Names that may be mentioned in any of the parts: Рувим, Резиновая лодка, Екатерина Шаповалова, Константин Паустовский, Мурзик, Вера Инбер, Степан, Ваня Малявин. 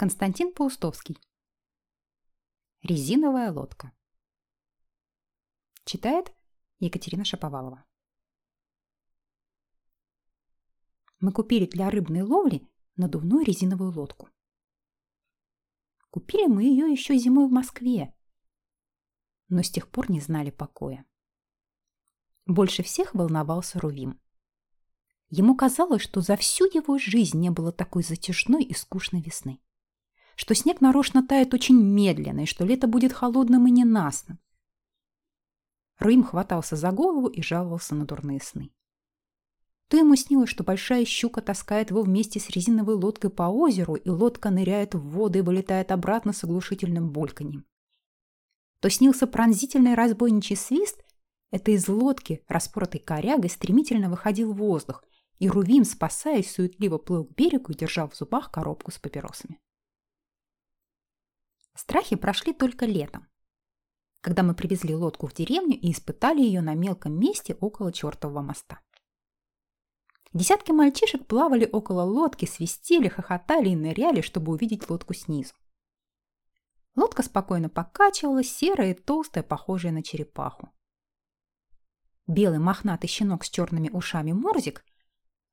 Константин Паустовский. Резиновая лодка. Читает Екатерина Шаповалова. Мы купили для рыбной ловли надувную резиновую лодку. Купили мы ее еще зимой в Москве, но с тех пор не знали покоя. Больше всех волновался Рувим. Ему казалось, что за всю его жизнь не было такой затяжной и скучной весны, что снег нарочно тает очень медленно и что лето будет холодным и ненастным. Рувим хватался за голову и жаловался на дурные сны. То ему снилось, что большая щука таскает его вместе с резиновой лодкой по озеру, и лодка ныряет в воду и вылетает обратно с оглушительным бульканьем. То снился пронзительный разбойничий свист, это из лодки, распоротой корягой, стремительно выходил воздух, и Рувим, спасаясь, суетливо плыл к берегу и держал в зубах коробку с папиросами. Страхи прошли только летом, когда мы привезли лодку в деревню и испытали ее на мелком месте около чертового моста. Десятки мальчишек плавали около лодки, свистели, хохотали и ныряли, чтобы увидеть лодку снизу. Лодка спокойно покачивалась, серая и толстая, похожая на черепаху. Белый мохнатый щенок с черными ушами Мурзик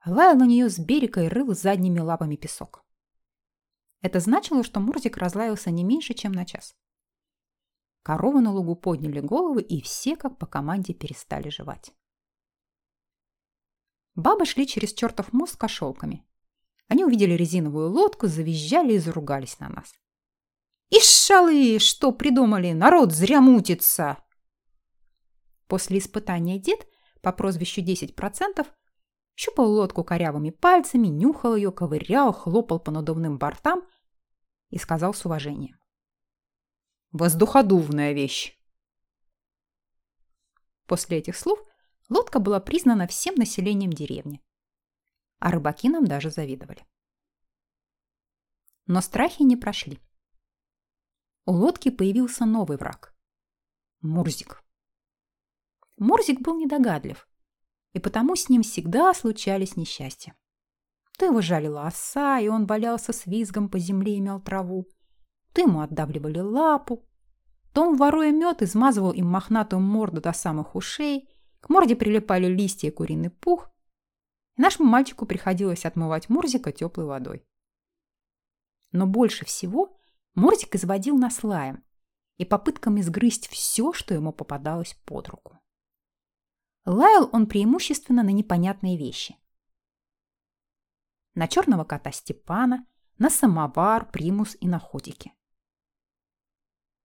лаял на нее с берега и рыл задними лапами песок. Это значило, что Мурзик разлаялся не меньше, чем на час. Коровы на лугу подняли головы, и все, как по команде, перестали жевать. Бабы шли через чертов мост с кошелками. Они увидели резиновую лодку, завизжали и заругались на нас. «Ишь, шалы, что придумали! Народ зря мутится!» После испытания дед по прозвищу 10% щупал лодку корявыми пальцами, нюхал ее, ковырял, хлопал по надувным бортам и сказал с уважением: «Воздуходувная вещь!» После этих слов лодка была признана всем населением деревни, а рыбаки нам даже завидовали. Но страхи не прошли. У лодки появился новый враг – Мурзик. Мурзик был недогадлив, и потому с ним всегда случались несчастья. То его жалила оса, и он валялся с визгом по земле и мял траву, то ему отдавливали лапу, то он, воруя мед, измазывал им мохнатую морду до самых ушей, к морде прилипали листья и куриный пух, и нашему мальчику приходилось отмывать Мурзика теплой водой. Но больше всего Мурзик изводил нас лаем и попытками сгрызть все, что ему попадалось под руку. Лаял он преимущественно на непонятные вещи. На черного кота Степана, на самовар, примус и на ходики.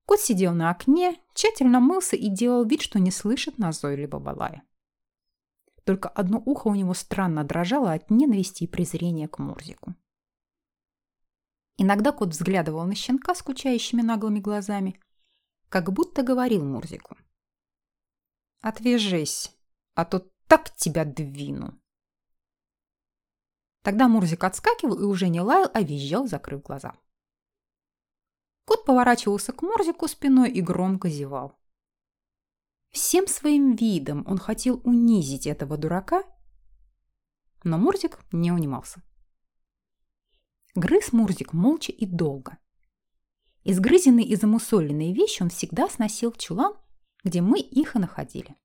Кот сидел на окне, тщательно мылся и делал вид, что не слышит назойливого лая. Только одно ухо у него странно дрожало от ненависти и презрения к Мурзику. Иногда кот взглядывал на щенка скучающими наглыми глазами, как будто говорил Мурзику: «Отвяжись, а то так тебя двину!» Тогда Мурзик отскакивал и уже не лаял, а визжал, закрыв глаза. Кот поворачивался к Мурзику спиной и громко зевал. Всем своим видом он хотел унизить этого дурака, но Мурзик не унимался. Грыз Мурзик молча и долго. Изгрызенные и замусоленные вещи он всегда сносил в чулан, где мы их и находили.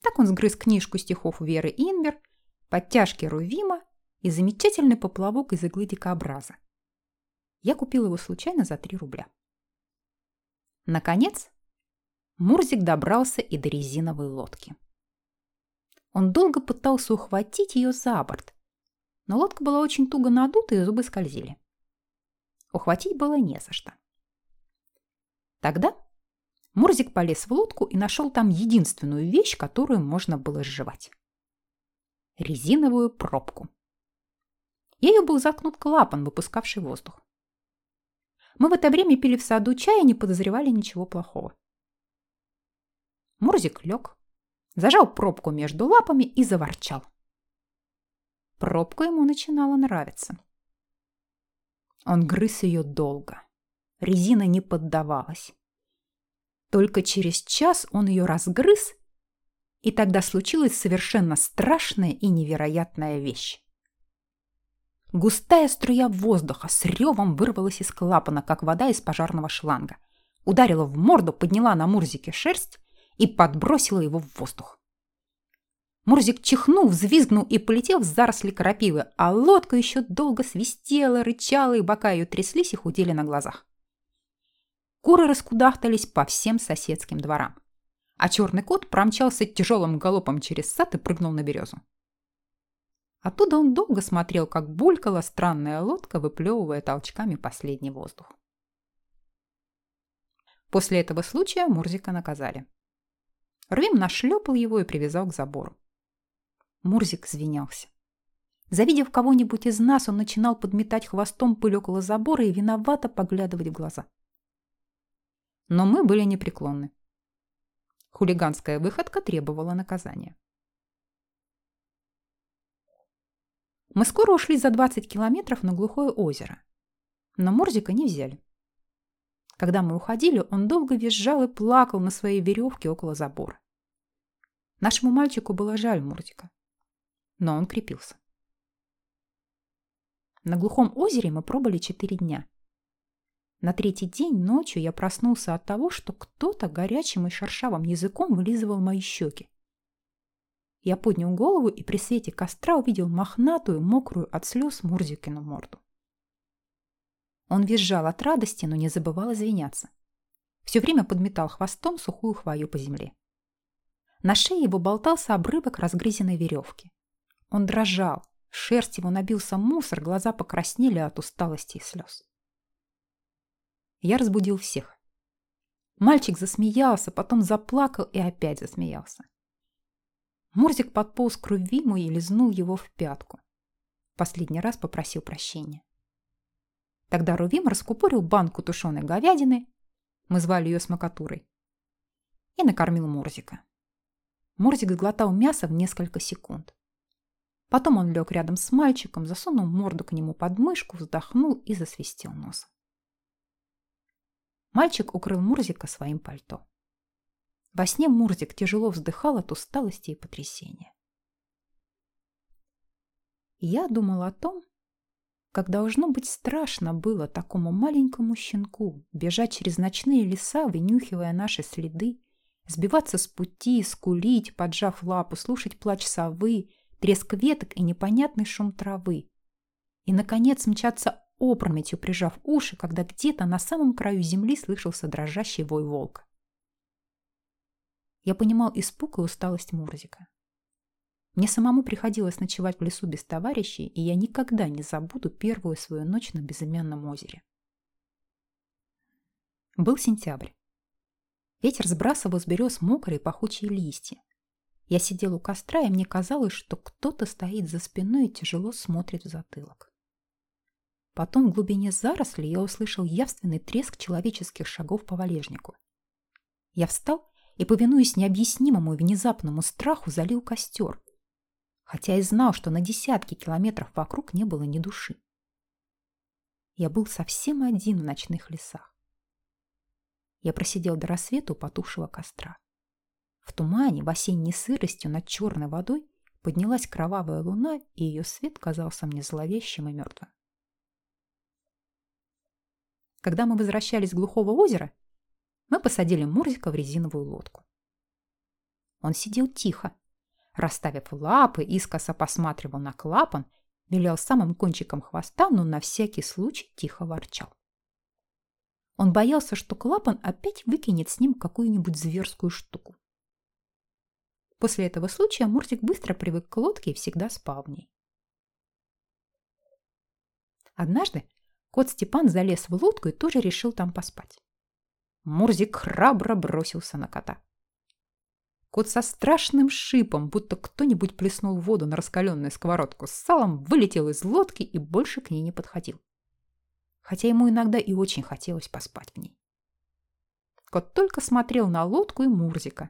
Так он сгрыз книжку стихов Веры Инбер, подтяжки Рувима и замечательный поплавок из иглы дикобраза. Я купил его случайно за 3 рубля. Наконец, Мурзик добрался и до резиновой лодки. Он долго пытался ухватить ее за борт, но лодка была очень туго надута и зубы скользили. Ухватить было не за что. Тогда Мурзик полез в лодку и нашел там единственную вещь, которую можно было сживать – резиновую пробку. Ею был заткнут клапан, выпускавший воздух. Мы в это время пили в саду чай и не подозревали ничего плохого. Мурзик лег, зажал пробку между лапами и заворчал. Пробка ему начинала нравиться. Он грыз ее долго. Резина не поддавалась. Только через час он ее разгрыз, и тогда случилась совершенно страшная и невероятная вещь. Густая струя воздуха с ревом вырвалась из клапана, как вода из пожарного шланга. Ударила в морду, подняла на Мурзике шерсть и подбросила его в воздух. Мурзик чихнул, взвизгнул и полетел в заросли крапивы, а лодка еще долго свистела, рычала, и бока ее тряслись и худели на глазах. Куры раскудахтались по всем соседским дворам, а черный кот промчался тяжелым галопом через сад и прыгнул на березу. Оттуда он долго смотрел, как булькала странная лодка, выплевывая толчками последний воздух. После этого случая Мурзика наказали. Рувим нашлепал его и привязал к забору. Мурзик извинялся. Завидев кого-нибудь из нас, он начинал подметать хвостом пыль около забора и виновато поглядывать в глаза. Но мы были непреклонны. Хулиганская выходка требовала наказания. Мы скоро ушли за 20 километров на глухое озеро, но Мурзика не взяли. Когда мы уходили, он долго визжал и плакал на своей веревке около забора. Нашему мальчику было жаль Мурзика, но он крепился. На глухом озере мы пробыли 4 дня. На 3-й день ночью я проснулся от того, что кто-то горячим и шершавым языком вылизывал мои щеки. Я поднял голову и при свете костра увидел мохнатую, мокрую от слез Мурзикину морду. Он визжал от радости, но не забывал извиняться. Все время подметал хвостом сухую хвою по земле. На шее его болтался обрывок разгрызенной веревки. Он дрожал, шерсть его набился мусор, глаза покраснели от усталости и слез. Я разбудил всех. Мальчик засмеялся, потом заплакал и опять засмеялся. Мурзик подполз к Рувиму и лизнул его в пятку. Последний раз попросил прощения. Тогда Рувим раскупорил банку тушеной говядины, мы звали ее смакатурой, и накормил Мурзика. Мурзик сглотал мясо в несколько секунд. Потом он лег рядом с мальчиком, засунул морду к нему под мышку, вздохнул и засвистел носом. Мальчик укрыл Мурзика своим пальто. Во сне Мурзик тяжело вздыхал от усталости и потрясения. Я думал о том, как должно быть страшно было такому маленькому щенку бежать через ночные леса, вынюхивая наши следы, сбиваться с пути, скулить, поджав лапу, слушать плач совы, треск веток и непонятный шум травы, и, наконец, мчаться опрометью, прижав уши, когда где-то на самом краю земли слышался дрожащий вой волка. Я понимал испуг и усталость Мурзика. Мне самому приходилось ночевать в лесу без товарищей, и я никогда не забуду первую свою ночь на безымянном озере. Был сентябрь. Ветер сбрасывал с берез мокрые пахучие листья. Я сидел у костра, и мне казалось, что кто-то стоит за спиной и тяжело смотрит в затылок. Потом в глубине заросли я услышал явственный треск человеческих шагов по валежнику. Я встал и, повинуясь необъяснимому и внезапному страху, залил костер, хотя и знал, что на десятки километров вокруг не было ни души. Я был совсем один в ночных лесах. Я просидел до рассвета у потухшего костра. В тумане, в осенней сырости над черной водой поднялась кровавая луна, и ее свет казался мне зловещим и мертвым. Когда мы возвращались с глухого озера, мы посадили Мурзика в резиновую лодку. Он сидел тихо, расставив лапы, искоса посматривал на клапан, вилял самым кончиком хвоста, но на всякий случай тихо ворчал. Он боялся, что клапан опять выкинет с ним какую-нибудь зверскую штуку. После этого случая Мурзик быстро привык к лодке и всегда спал в ней. Однажды кот Степан залез в лодку и тоже решил там поспать. Мурзик храбро бросился на кота. Кот со страшным шипом, будто кто-нибудь плеснул воду на раскаленную сковородку с салом, вылетел из лодки и больше к ней не подходил. Хотя ему иногда и очень хотелось поспать в ней. Кот только смотрел на лодку и Мурзика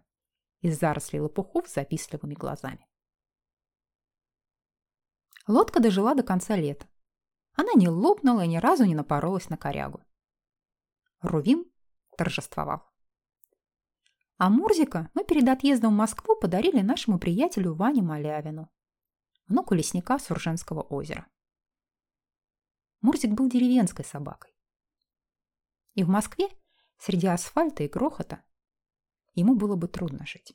из зарослей лопухов с завистливыми глазами. Лодка дожила до конца лета. Она не лопнула и ни разу не напоролась на корягу. Рувим торжествовал. А Мурзика мы перед отъездом в Москву подарили нашему приятелю Ване Малявину, внуку лесника Сургженского озера. Мурзик был деревенской собакой. И в Москве среди асфальта и грохота ему было бы трудно жить.